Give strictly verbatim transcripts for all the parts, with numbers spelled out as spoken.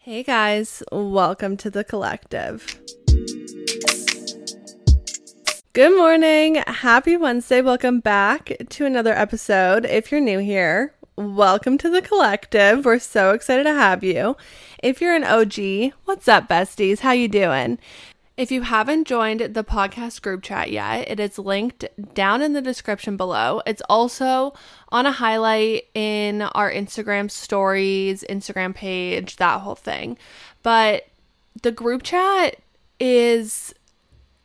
Hey guys, welcome to The Collective. Good morning, happy Wednesday, welcome back to another episode. If you're new here, welcome to The Collective, we're so excited to have you. If you're an O G, what's up besties, how you doing? If you haven't joined the podcast group chat yet, it is linked down in the description below. It's also on a highlight in our Instagram stories, Instagram page, that whole thing. But the group chat is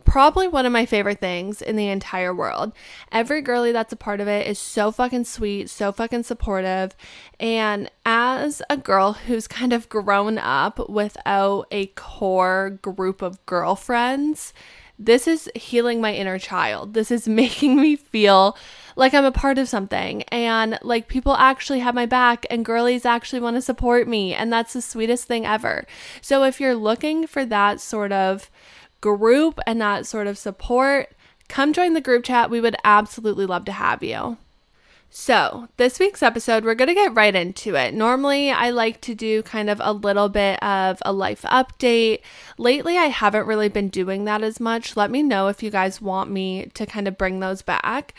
probably one of my favorite things in the entire world. Every girly that's a part of it is so fucking sweet, so fucking supportive. And as a girl who's kind of grown up without a core group of girlfriends, this is healing my inner child. This is making me feel like I'm a part of something and like people actually have my back and girlies actually want to support me. And that's the sweetest thing ever. So if you're looking for that sort of group and that sort of support, come join the group chat. We would absolutely love to have you. So this week's episode, we're going to get right into it. Normally, I like to do kind of a little bit of a life update. Lately, I haven't really been doing that as much. Let me know if you guys want me to kind of bring those back.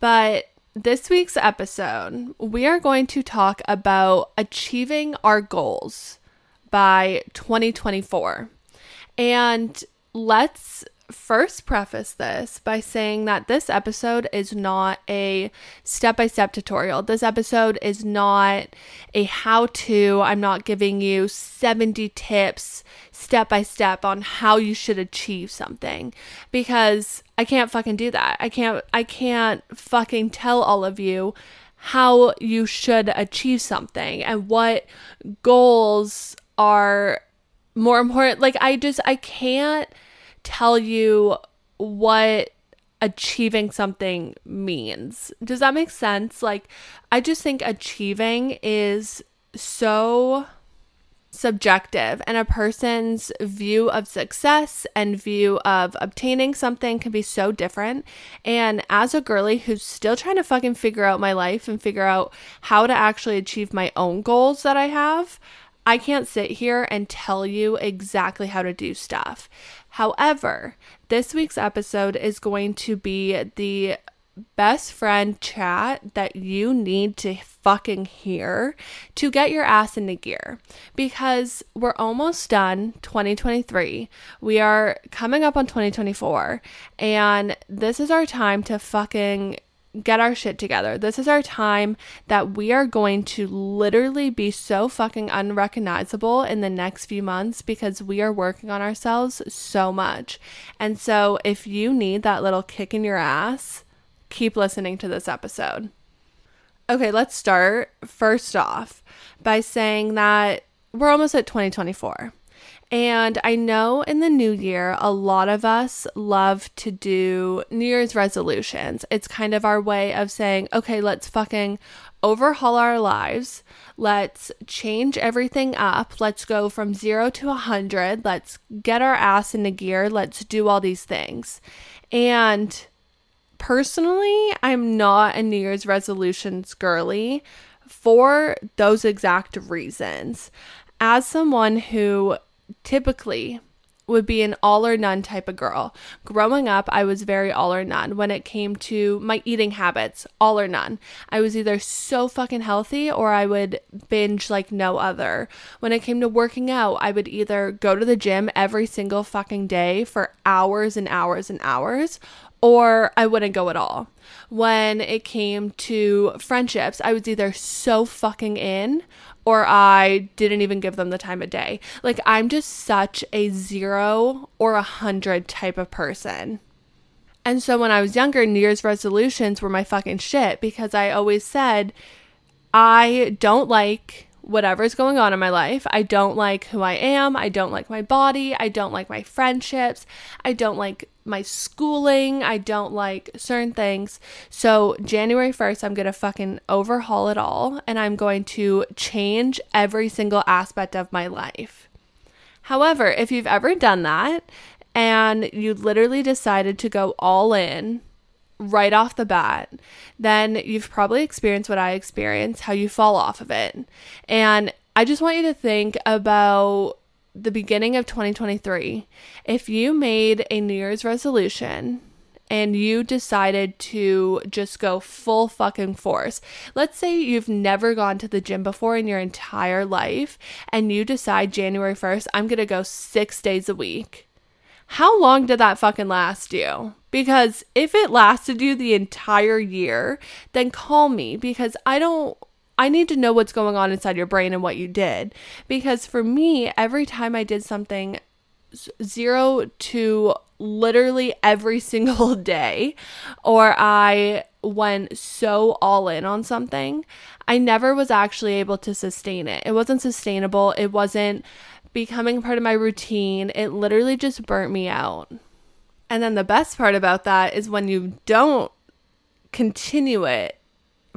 But this week's episode, we are going to talk about achieving our goals by twenty twenty-four. And let's first preface this by saying that this episode is not a step-by-step tutorial. This episode is not a how-to. I'm not giving you seventy tips step-by-step on how you should achieve something because I can't fucking do that. I can't, I can't fucking tell all of you how you should achieve something and what goals are more important. Like I just, I can't tell you what achieving something means. Does that make sense? Like, I just think achieving is so subjective, and a person's view of success and view of obtaining something can be so different. And as a girly who's still trying to fucking figure out my life and figure out how to actually achieve my own goals that I have, I can't sit here and tell you exactly how to do stuff. However, this week's episode is going to be the best friend chat that you need to fucking hear to get your ass into gear because we're almost done twenty twenty-three. We are coming up on twenty twenty-four, and this is our time to fucking get our shit together. This is our time that we are going to literally be so fucking unrecognizable in the next few months because we are working on ourselves so much. And so if you need that little kick in your ass, keep listening to this episode. Okay, let's start first off by saying that we're almost at twenty twenty-four. And I know in the new year, a lot of us love to do New Year's resolutions. It's kind of our way of saying, okay, let's fucking overhaul our lives. Let's change everything up. Let's go from zero to one hundred. Let's get our ass into gear. Let's do all these things. And personally, I'm not a New Year's resolutions girly for those exact reasons. As someone who typically would be an all or none type of girl. Growing up, I was very all or none. When it came to my eating habits, all or none. I was either so fucking healthy or I would binge like no other. When it came to working out, I would either go to the gym every single fucking day for hours and hours and hours, or I wouldn't go at all. When it came to friendships, I was either so fucking in or I didn't even give them the time of day. Like, I'm just such a zero or a hundred type of person. And so when I was younger, New Year's resolutions were my fucking shit, because I always said, I don't like whatever's going on in my life. I don't like who I am. I don't like my body. I don't like my friendships. I don't like my schooling. I don't like certain things. So January first, I'm going to fucking overhaul it all, and I'm going to change every single aspect of my life. However, if you've ever done that and you literally decided to go all in right off the bat, then you've probably experienced what I experienced, how you fall off of it. And I just want you to think about the beginning of twenty twenty-three. If you made a New Year's resolution and you decided to just go full fucking force. Let's say you've never gone to the gym before in your entire life, and you decide January first, I'm going to go six days a week. How long did that fucking last you? Because if it lasted you the entire year, then call me, because I don't, I need to know what's going on inside your brain and what you did. Because for me, every time I did something zero to literally every single day, or I went so all in on something, I never was actually able to sustain it. It wasn't sustainable. It wasn't becoming part of my routine. It literally just burnt me out. And then the best part about that is when you don't continue it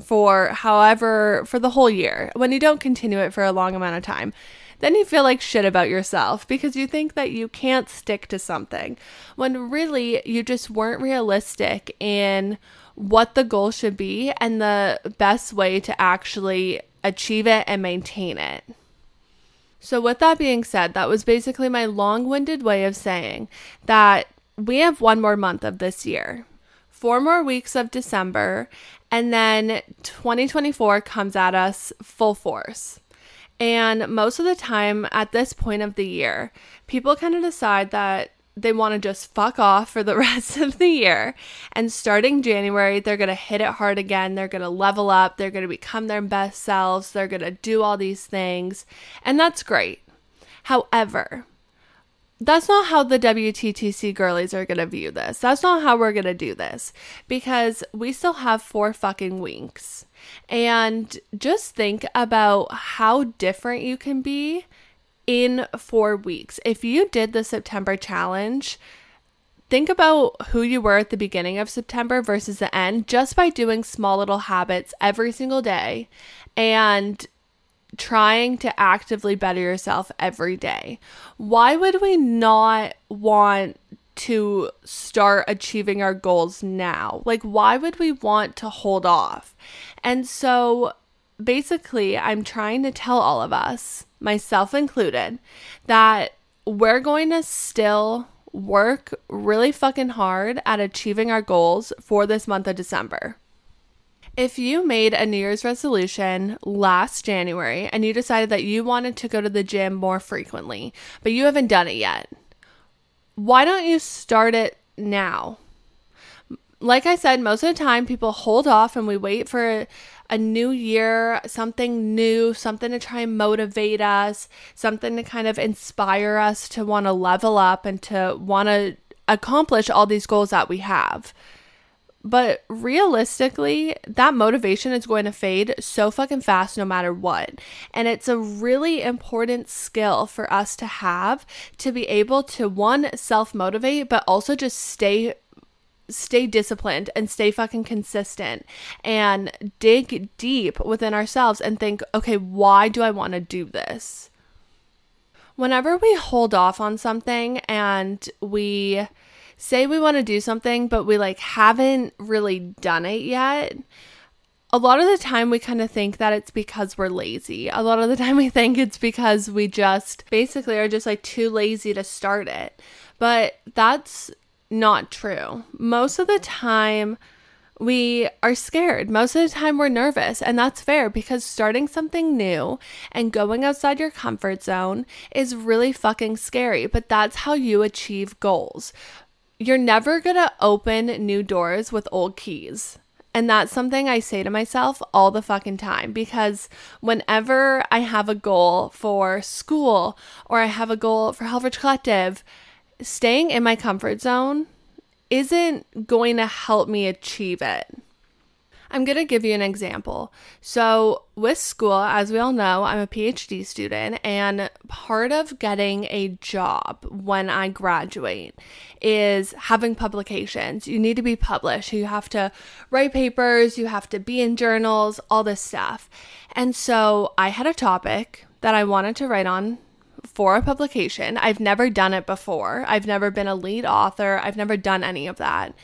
for however, for the whole year, when you don't continue it for a long amount of time, then you feel like shit about yourself, because you think that you can't stick to something, when really you just weren't realistic in what the goal should be and the best way to actually achieve it and maintain it. So with that being said, that was basically my long-winded way of saying that we have one more month of this year, four more weeks of December, and then twenty twenty-four comes at us full force. And most of the time at this point of the year, people kind of decide that they want to just fuck off for the rest of the year. And starting January, they're going to hit it hard again. They're going to level up. They're going to become their best selves. They're going to do all these things. And that's great. However, that's not how the W T T C girlies are going to view this. That's not how we're going to do this, because we still have four fucking weeks. And just think about how different you can be in four weeks. If you did the September challenge, think about who you were at the beginning of September versus the end, just by doing small little habits every single day and trying to actively better yourself every day. Why would we not want to start achieving our goals now? Like, why would we want to hold off? And so basically, I'm trying to tell all of us, myself included, that we're going to still work really fucking hard at achieving our goals for this month of December. If you made a New Year's resolution last January and you decided that you wanted to go to the gym more frequently, but you haven't done it yet, why don't you start it now? Like I said, most of the time people hold off and we wait for a new year, something new, something to try and motivate us, something to kind of inspire us to want to level up and to want to accomplish all these goals that we have. But realistically, that motivation is going to fade so fucking fast no matter what. And it's a really important skill for us to have, to be able to, one, self-motivate, but also just stay stay disciplined and stay fucking consistent and dig deep within ourselves and think, okay, why do I want to do this? Whenever we hold off on something and we say we want to do something, but we like haven't really done it yet, a lot of the time we kind of think that it's because we're lazy. A lot of the time we think it's because we just basically are just like too lazy to start it. But that's not true. Most of the time we are scared. Most of the time we're nervous, and that's fair, because starting something new and going outside your comfort zone is really fucking scary, but that's how you achieve goals. You're never going to open new doors with old keys. And that's something I say to myself all the fucking time, because whenever I have a goal for school or I have a goal for Helfrich Collective, staying in my comfort zone isn't going to help me achieve it. I'm going to give you an example. So with school, as we all know, I'm a P H D student, and part of getting a job when I graduate is having publications. You need to be published. You have to write papers, you have to be in journals, all this stuff. And so I had a topic that I wanted to write on for a publication. I've never done it before. I've never been a lead author. I've never done any of that.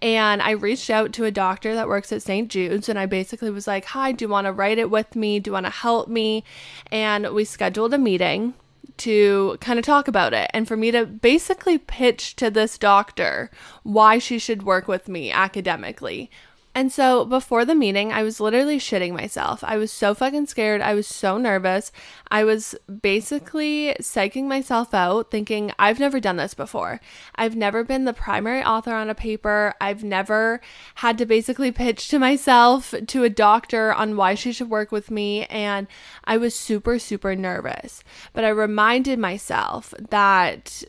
And I reached out to a doctor that works at Saint Jude's, and I basically was like, hi, do you want to write it with me? Do you want to help me? And we scheduled a meeting to kind of talk about it and for me to basically pitch to this doctor why she should work with me academically. And so before the meeting, I was literally shitting myself. I was so fucking scared. I was so nervous. I was basically psyching myself out, thinking, I've never done this before. I've never been the primary author on a paper. I've never had to basically pitch to myself, to a doctor, on why she should work with me. And I was super, super nervous. But I reminded myself that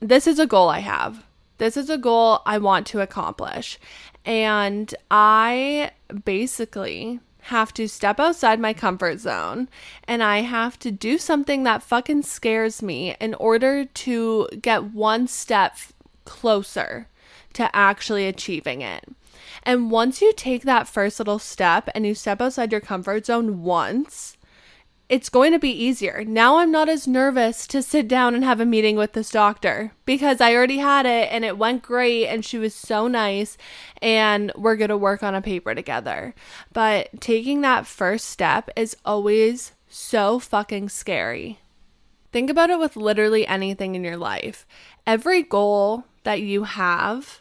this is a goal I have. This is a goal I want to accomplish. And I basically have to step outside my comfort zone, and I have to do something that fucking scares me in order to get one step closer to actually achieving it. And once you take that first little step and you step outside your comfort zone once, it's going to be easier. Now I'm not as nervous to sit down and have a meeting with this doctor because I already had it and it went great and she was so nice and we're going to work on a paper together. But taking that first step is always so fucking scary. Think about it with literally anything in your life. Every goal that you have,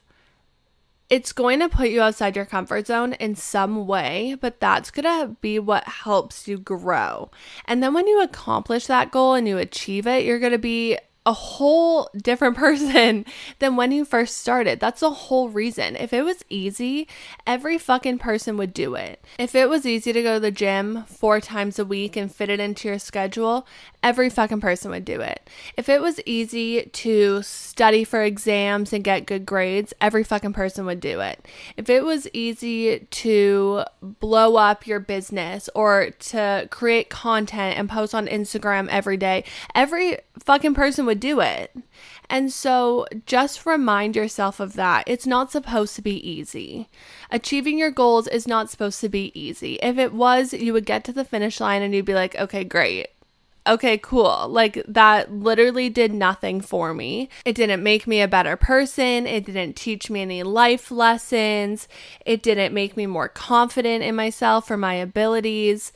it's going to put you outside your comfort zone in some way, but that's going to be what helps you grow. And then when you accomplish that goal and you achieve it, you're going to be a whole different person than when you first started. That's the whole reason. If it was easy, every fucking person would do it. If it was easy to go to the gym four times a week and fit it into your schedule, every fucking person would do it. If it was easy to study for exams and get good grades, every fucking person would do it. If it was easy to blow up your business or to create content and post on Instagram every day, every fucking person would do it. And so just remind yourself of that. It's not supposed to be easy. Achieving your goals is not supposed to be easy. If it was, you would get to the finish line and you'd be like, okay, great. Okay, cool. Like, that literally did nothing for me. It didn't make me a better person. It didn't teach me any life lessons. It didn't make me more confident in myself or my abilities.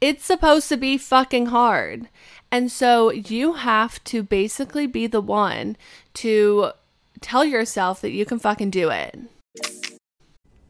It's supposed to be fucking hard. And so you have to basically be the one to tell yourself that you can fucking do it.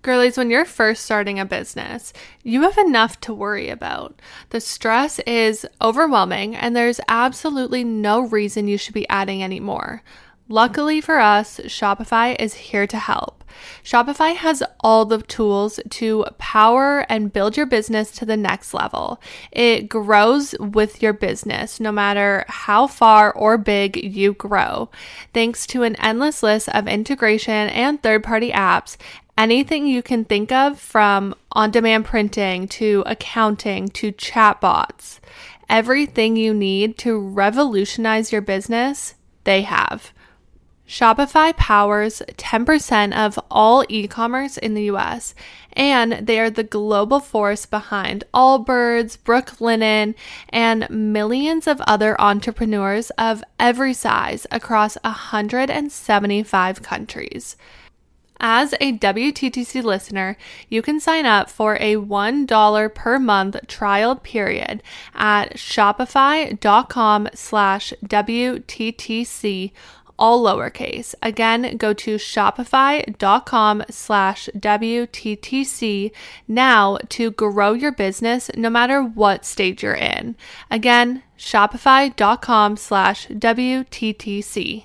Girlies, when you're first starting a business, you have enough to worry about. The stress is overwhelming, and there's absolutely no reason you should be adding any more. Luckily for us, Shopify is here to help. Shopify has all the tools to power and build your business to the next level. It grows with your business, no matter how far or big you grow. Thanks to an endless list of integration and third-party apps, anything you can think of, from on-demand printing to accounting to chatbots, everything you need to revolutionize your business, they have. Shopify powers ten percent of all e-commerce in the U S, and they are the global force behind Allbirds, Brooklinen, and millions of other entrepreneurs of every size across one hundred seventy-five countries. As a W T T C listener, you can sign up for a one dollar per month trial period at shopify.com slash WTTC, all lowercase. Again, go to shopify.com slash WTTC now to grow your business no matter what stage you're in. Again, shopify.com slash WTTC.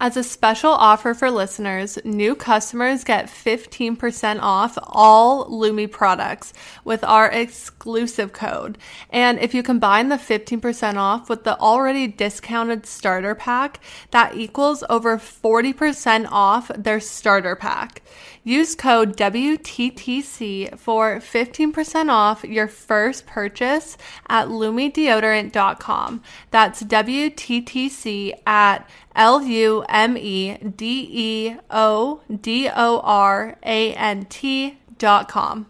As a special offer for listeners, new customers get fifteen percent off all Lume products with our exclusive code. And if you combine the fifteen percent off with the already discounted starter pack, that equals over forty percent off their starter pack. Use code W T T C for fifteen percent off your first purchase at lume deodorant dot com. That's W T T C at L U M E D E O D O R A N T dot com.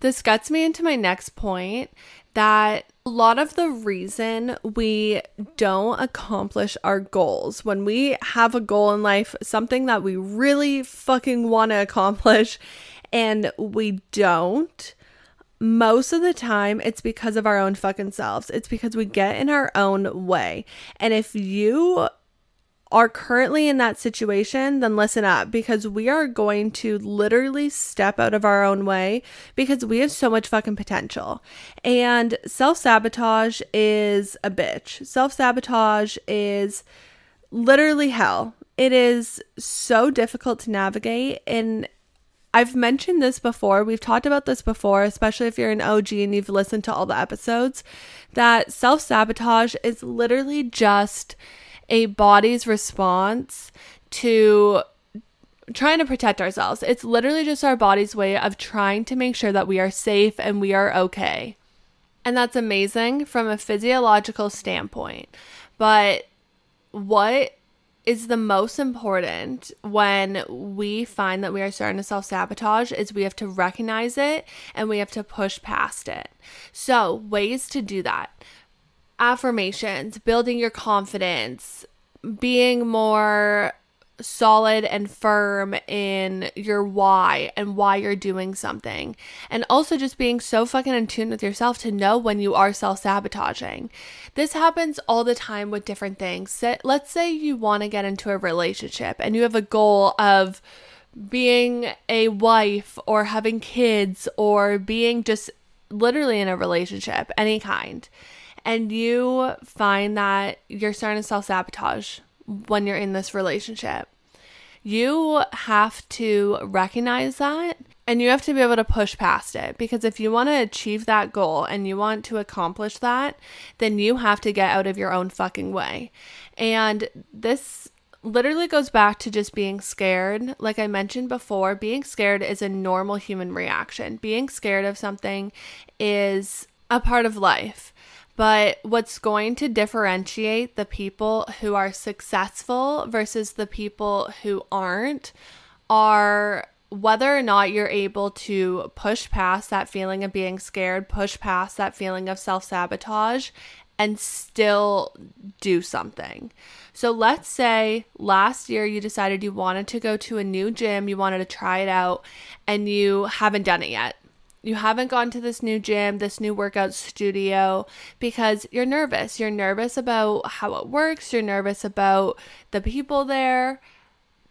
This gets me into my next point, that a lot of the reason we don't accomplish our goals, when we have a goal in life, something that we really fucking want to accomplish and we don't, most of the time, it's because of our own fucking selves. It's because we get in our own way. And if you are currently in that situation, then listen up, because we are going to literally step out of our own way because we have so much fucking potential. And self-sabotage is a bitch. Self-sabotage is literally hell. It is so difficult to navigate, and I've mentioned this before, we've talked about this before, especially if you're an O G and you've listened to all the episodes, that self-sabotage is literally just a body's response to trying to protect ourselves. It's literally just our body's way of trying to make sure that we are safe and we are okay. And that's amazing from a physiological standpoint. But what is the most important when we find that we are starting to self-sabotage is we have to recognize it and we have to push past it. So, ways to do that. Affirmations, building your confidence, being more solid and firm in your why and why you're doing something, and also just being so fucking in tune with yourself to know when you are self-sabotaging. This happens all the time with different things. Let's say you want to get into a relationship and you have a goal of being a wife or having kids or being just literally in a relationship, any kind, and you find that you're starting to self-sabotage when you're in this relationship. You have to recognize that, and you have to be able to push past it, because if you want to achieve that goal and you want to accomplish that, then you have to get out of your own fucking way. And this literally goes back to just being scared. Like I mentioned before, being scared is a normal human reaction. Being scared of something is a part of life. But what's going to differentiate the people who are successful versus the people who aren't are whether or not you're able to push past that feeling of being scared, push past that feeling of self-sabotage, and still do something. So let's say last year you decided you wanted to go to a new gym, you wanted to try it out, and you haven't done it yet. You haven't gone to this new gym, this new workout studio, because you're nervous. You're nervous about how it works. You're nervous about the people there.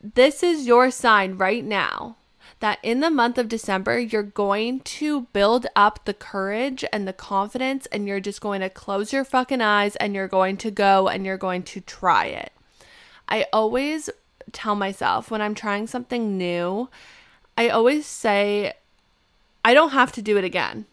This is your sign right now that in the month of December, you're going to build up the courage and the confidence, and you're just going to close your fucking eyes and you're going to go and you're going to try it. I always tell myself when I'm trying something new, I always say, I don't have to do it again.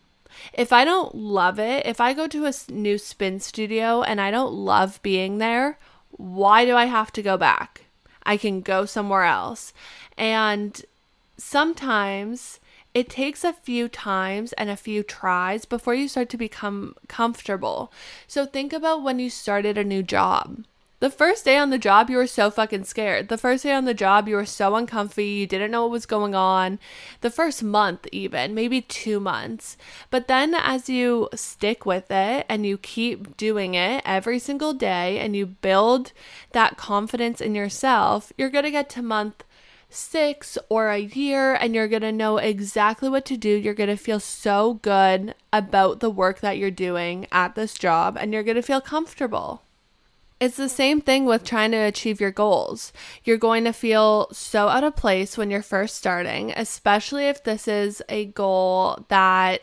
If I don't love it, if I go to a new spin studio and I don't love being there, why do I have to go back? I can go somewhere else. And sometimes it takes a few times and a few tries before you start to become comfortable. So think about when you started a new job. The first day on the job, you were so fucking scared. The first day on the job, you were so uncomfy. You didn't know what was going on. The first month even, maybe two months. But then as you stick with it and you keep doing it every single day and you build that confidence in yourself, you're going to get to month six or a year and you're going to know exactly what to do. You're going to feel so good about the work that you're doing at this job and you're going to feel comfortable. It's the same thing with trying to achieve your goals. You're going to feel so out of place when you're first starting, especially if this is a goal that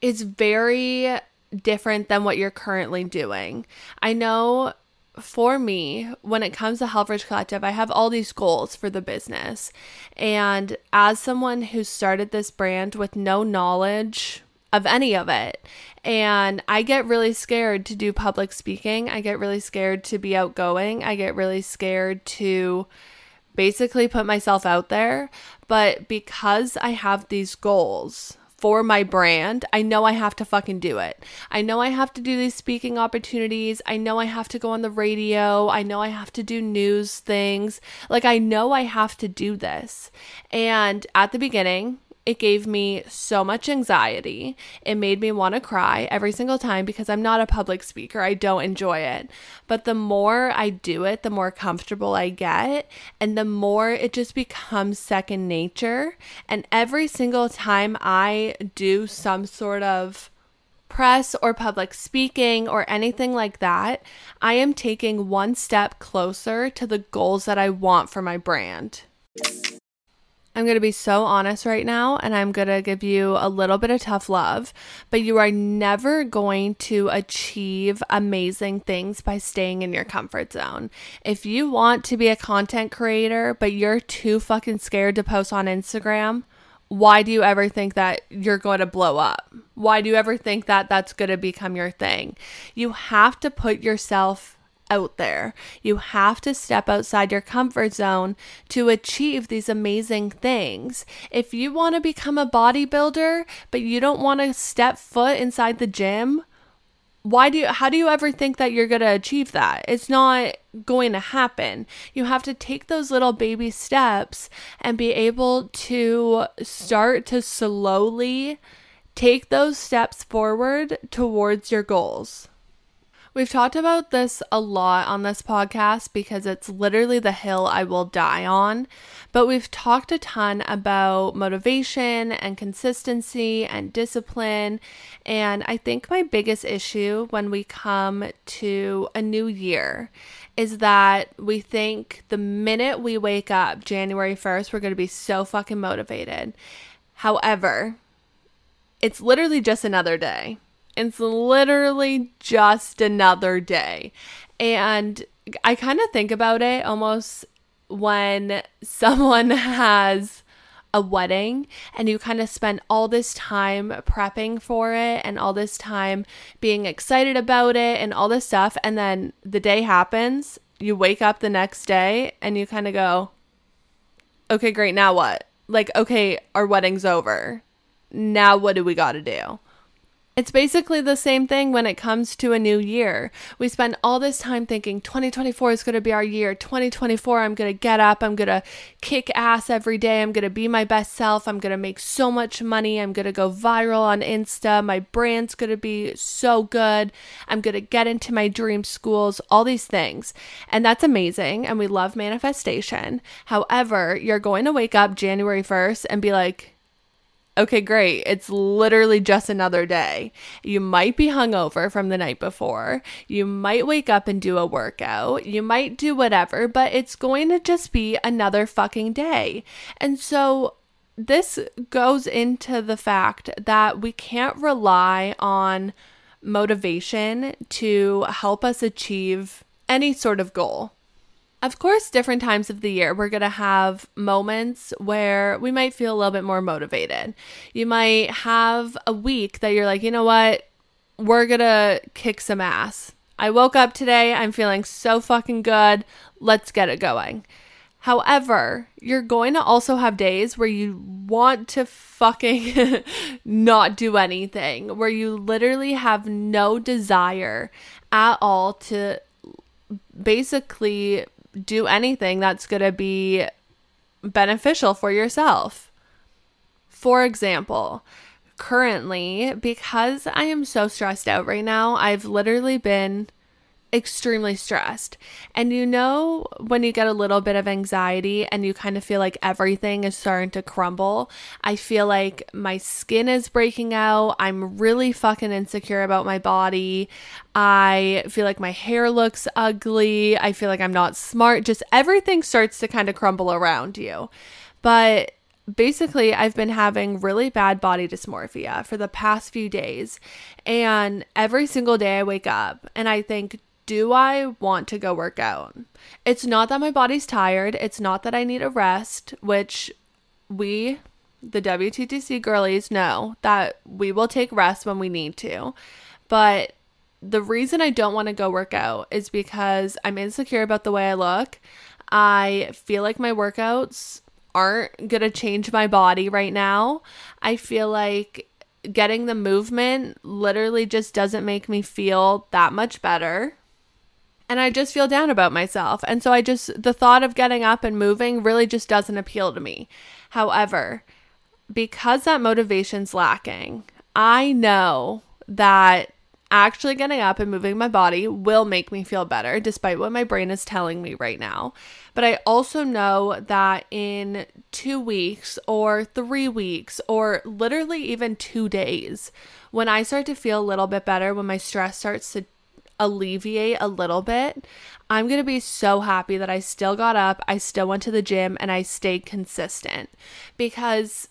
is very different than what you're currently doing. I know for me, when it comes to Helfrich Collective, I have all these goals for the business. And as someone who started this brand with no knowledge of any of it. And I get really scared to do public speaking. I get really scared to be outgoing. I get really scared to basically put myself out there. But because I have these goals for my brand, I know I have to fucking do it. I know I have to do these speaking opportunities. I know I have to go on the radio. I know I have to do news things. Like, I know I have to do this. And at the beginning, it gave me so much anxiety. It made me want to cry every single time because I'm not a public speaker. I don't enjoy it. But the more I do it, the more comfortable I get, and the more it just becomes second nature. And every single time I do some sort of press or public speaking or anything like that, I am taking one step closer to the goals that I want for my brand. I'm going to be so honest right now, and I'm going to give you a little bit of tough love, but you are never going to achieve amazing things by staying in your comfort zone. If you want to be a content creator, but you're too fucking scared to post on Instagram, why do you ever think that you're going to blow up? Why do you ever think that that's going to become your thing? You have to put yourself out there. You have to step outside your comfort zone to achieve these amazing things. If you want to become a bodybuilder, but you don't want to step foot inside the gym, why do you, how do you ever think that you're going to achieve that? It's not going to happen. You have to take those little baby steps and be able to start to slowly take those steps forward towards your goals. We've talked about this a lot on this podcast because it's literally the hill I will die on, but we've talked a ton about motivation and consistency and discipline, and I think my biggest issue when we come to a new year is that we think the minute we wake up January first, we're going to be so fucking motivated. However, it's literally just another day. It's literally just another day. And I kind of think about it almost when someone has a wedding and you kind of spend all this time prepping for it and all this time being excited about it and all this stuff. And then the day happens, you wake up the next day and you kind of go, okay, great. Now what? Like, okay, our wedding's over. Now what do we got to do? It's basically the same thing when it comes to a new year. We spend all this time thinking twenty twenty-four is going to be our year. twenty twenty-four, I'm going to get up. I'm going to kick ass every day. I'm going to be my best self. I'm going to make so much money. I'm going to go viral on Insta. My brand's going to be so good. I'm going to get into my dream schools, all these things. And that's amazing. And we love manifestation. However, you're going to wake up January first and be like, okay, great. It's literally just another day. You might be hungover from the night before. You might wake up and do a workout. You might do whatever, but it's going to just be another fucking day. And so this goes into the fact that we can't rely on motivation to help us achieve any sort of goal. Of course, different times of the year, we're going to have moments where we might feel a little bit more motivated. You might have a week that you're like, you know what, we're going to kick some ass. I woke up today, I'm feeling so fucking good, let's get it going. However, you're going to also have days where you want to fucking not do anything, where you literally have no desire at all to basically do anything that's going to be beneficial for yourself. For example, currently, because I am so stressed out right now, I've literally been extremely stressed. And you know, when you get a little bit of anxiety and you kind of feel like everything is starting to crumble, I feel like my skin is breaking out. I'm really fucking insecure about my body. I feel like my hair looks ugly. I feel like I'm not smart. Just everything starts to kind of crumble around you. But basically, I've been having really bad body dysmorphia for the past few days. And every single day I wake up and I think, do I want to go work out? It's not that my body's tired. It's not that I need a rest, which we, the W T T C girlies, know that we will take rest when we need to. But the reason I don't want to go work out is because I'm insecure about the way I look. I feel like my workouts aren't going to change my body right now. I feel like getting the movement literally just doesn't make me feel that much better. And I just feel down about myself. And so I just, the thought of getting up and moving really just doesn't appeal to me. However, because that motivation's lacking, I know that actually getting up and moving my body will make me feel better, despite what my brain is telling me right now. But I also know that in two weeks or three weeks or literally even two days, when I start to feel a little bit better, when my stress starts to alleviate a little bit, I'm going to be so happy that I still got up, I still went to the gym, and I stayed consistent. Because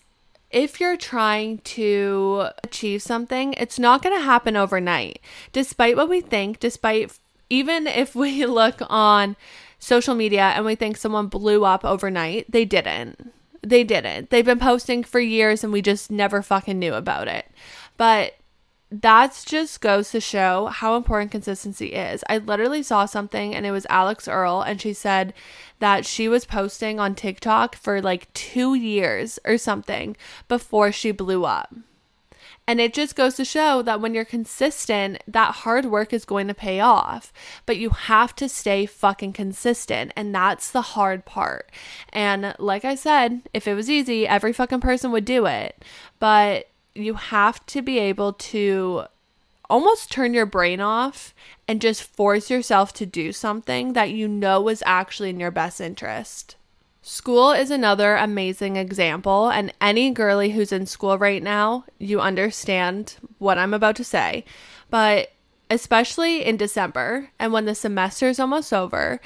if you're trying to achieve something, it's not going to happen overnight. Despite what we think, despite even if we look on social media and we think someone blew up overnight, they didn't. They didn't. They've been posting for years and we just never fucking knew about it. But that just goes to show how important consistency is. I literally saw something and it was Alex Earl, and she said that she was posting on TikTok for like two years or something before she blew up. And it just goes to show that when you're consistent, that hard work is going to pay off. But you have to stay fucking consistent. And that's the hard part. And like I said, if it was easy, every fucking person would do it. But you have to be able to almost turn your brain off and just force yourself to do something that you know is actually in your best interest. School is another amazing example, and any girly who's in school right now, you understand what I'm about to say. But especially in December, and when the semester is almost over,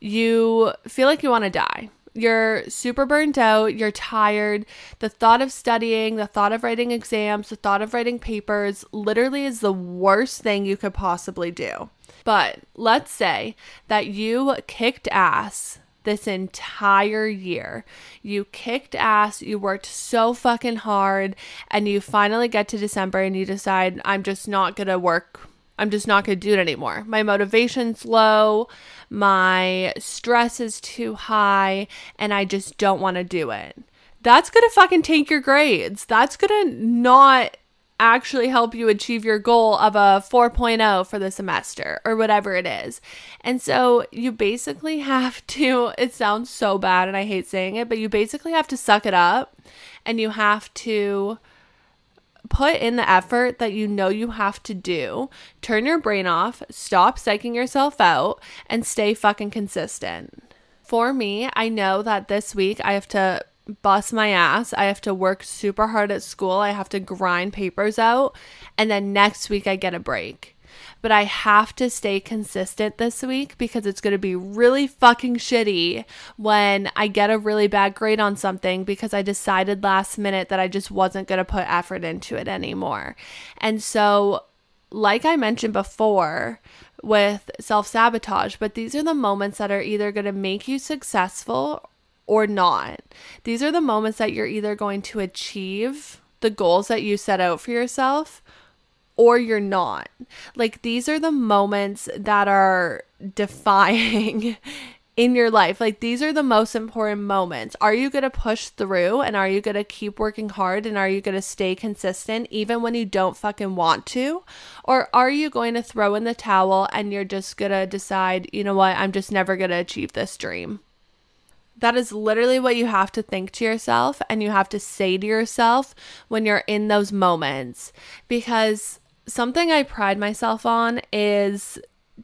you feel like you want to die. You're super burnt out, you're tired, the thought of studying, the thought of writing exams, the thought of writing papers literally is the worst thing you could possibly do. But let's say that you kicked ass this entire year. You kicked ass, you worked so fucking hard, and you finally get to December and you decide, I'm just not gonna work I'm just not going to do it anymore. My motivation's low, my stress is too high, and I just don't want to do it. That's going to fucking tank your grades. That's going to not actually help you achieve your goal of a four point oh for the semester or whatever it is. And so you basically have to, it sounds so bad and I hate saying it, but you basically have to suck it up and you have to put in the effort that you know you have to do, turn your brain off, stop psyching yourself out, and stay fucking consistent. For me, I know that this week I have to bust my ass. I have to work super hard at school. I have to grind papers out. And then next week I get a break. But I have to stay consistent this week because it's going to be really fucking shitty when I get a really bad grade on something because I decided last minute that I just wasn't going to put effort into it anymore. And so, like I mentioned before with self-sabotage, but these are the moments that are either going to make you successful or not. These are the moments that you're either going to achieve the goals that you set out for yourself or you're not. Like, these are the moments that are defying in your life. Like, these are the most important moments. Are you going to push through, and are you going to keep working hard, and are you going to stay consistent even when you don't fucking want to? Or are you going to throw in the towel and you're just going to decide, you know what, I'm just never going to achieve this dream? That is literally what you have to think to yourself, and you have to say to yourself when you're in those moments. Because something I pride myself on is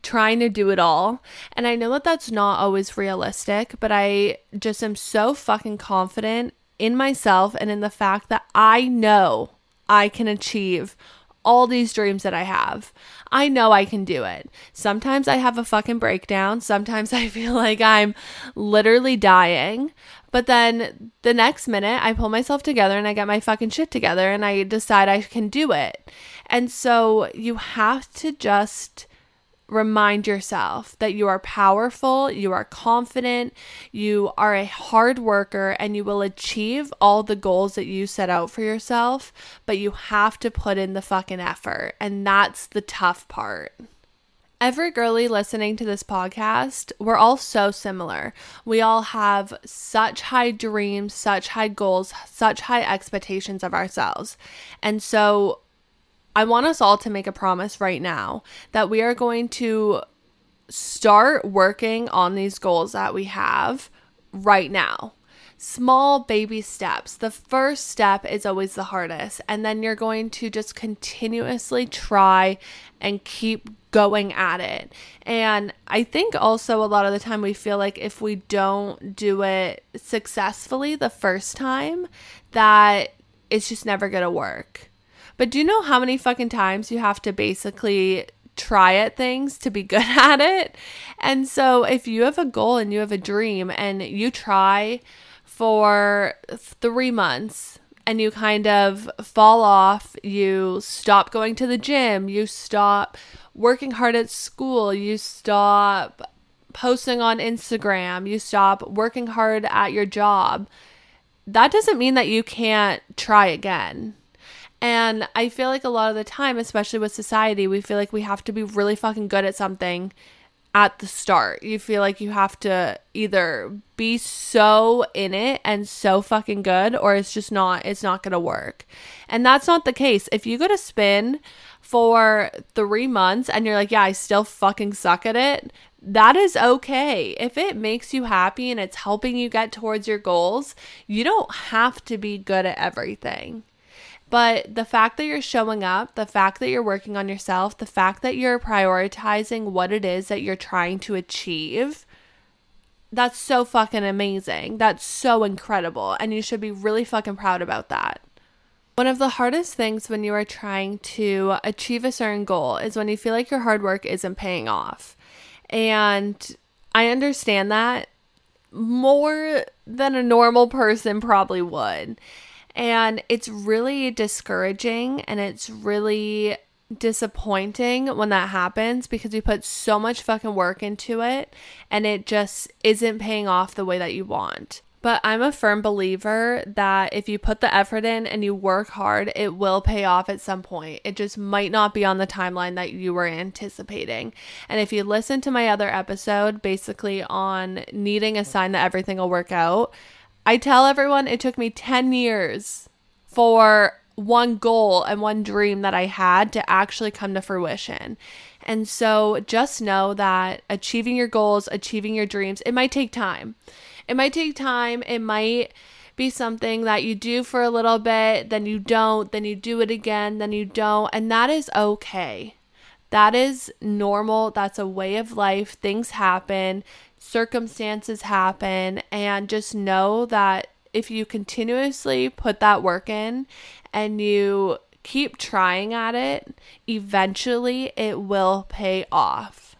trying to do it all. And I know that that's not always realistic, but I just am so fucking confident in myself and in the fact that I know I can achieve all these dreams that I have. I know I can do it. Sometimes I have a fucking breakdown. Sometimes I feel like I'm literally dying. But then the next minute I pull myself together and I get my fucking shit together and I decide I can do it. And so you have to just remind yourself that you are powerful, you are confident, you are a hard worker, and you will achieve all the goals that you set out for yourself, but you have to put in the fucking effort, and that's the tough part. Every girly listening to this podcast, we're all so similar. We all have such high dreams, such high goals, such high expectations of ourselves, and so I want us all to make a promise right now that we are going to start working on these goals that we have right now. Small baby steps. The first step is always the hardest, and then you're going to just continuously try and keep going at it. And I think also a lot of the time we feel like if we don't do it successfully the first time, that it's just never going to work. But do you know how many fucking times you have to basically try at things to be good at it? And so if you have a goal and you have a dream and you try for three months and you kind of fall off, you stop going to the gym, you stop working hard at school, you stop posting on Instagram, you stop working hard at your job, that doesn't mean that you can't try again. And I feel like a lot of the time, especially with society, we feel like we have to be really fucking good at something at the start. You feel like you have to either be so in it and so fucking good, or it's just not, it's not going to work. And that's not the case. If you go to spin for three months and you're like, yeah, I still fucking suck at it, that is okay. If it makes you happy and it's helping you get towards your goals, you don't have to be good at everything. But the fact that you're showing up, the fact that you're working on yourself, the fact that you're prioritizing what it is that you're trying to achieve, that's so fucking amazing. That's so incredible. And you should be really fucking proud about that. One of the hardest things when you are trying to achieve a certain goal is when you feel like your hard work isn't paying off. And I understand that more than a normal person probably would. And it's really discouraging and it's really disappointing when that happens, because you put so much fucking work into it and it just isn't paying off the way that you want. But I'm a firm believer that if you put the effort in and you work hard, it will pay off at some point. It just might not be on the timeline that you were anticipating. And if you listen to my other episode, basically on needing a sign that everything will work out, I tell everyone it took me ten years for one goal and one dream that I had to actually come to fruition. And so just know that achieving your goals, achieving your dreams, it might take time. It might take time. It might be something that you do for a little bit, then you don't, then you do it again, then you don't. And that is okay. That is normal. That's a way of life. Things happen. Circumstances happen, and just know that if you continuously put that work in and you keep trying at it, eventually it will pay off.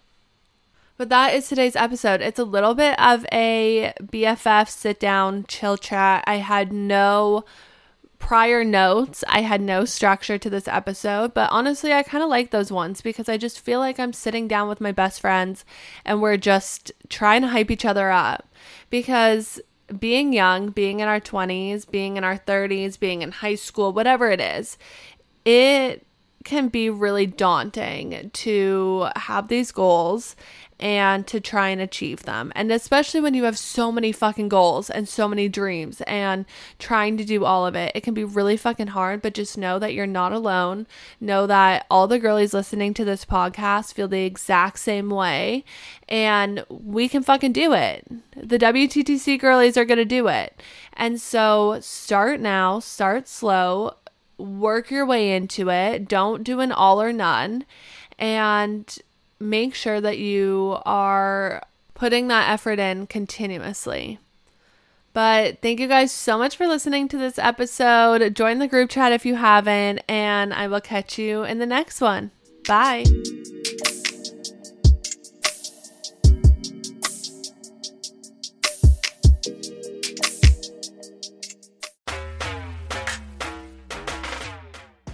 But that is today's episode. It's a little bit of a B F F sit down, chill chat. I had no prior notes. I had no structure to this episode, but honestly, I kind of like those ones because I just feel like I'm sitting down with my best friends and we're just trying to hype each other up. Because being young, being in our twenties, being in our thirties, being in high school, whatever it is, it can be really daunting to have these goals and to try and achieve them. And especially when you have so many fucking goals and so many dreams and trying to do all of it, it can be really fucking hard, but just know that you're not alone. Know that all the girlies listening to this podcast feel the exact same way, and we can fucking do it. The W T T C girlies are going to do it. And so start now, start slow, work your way into it. Don't do an all or none, and make sure that you are putting that effort in continuously. But thank you guys so much for listening to this episode. Join the group chat if you haven't, and I will catch you in the next one. Bye.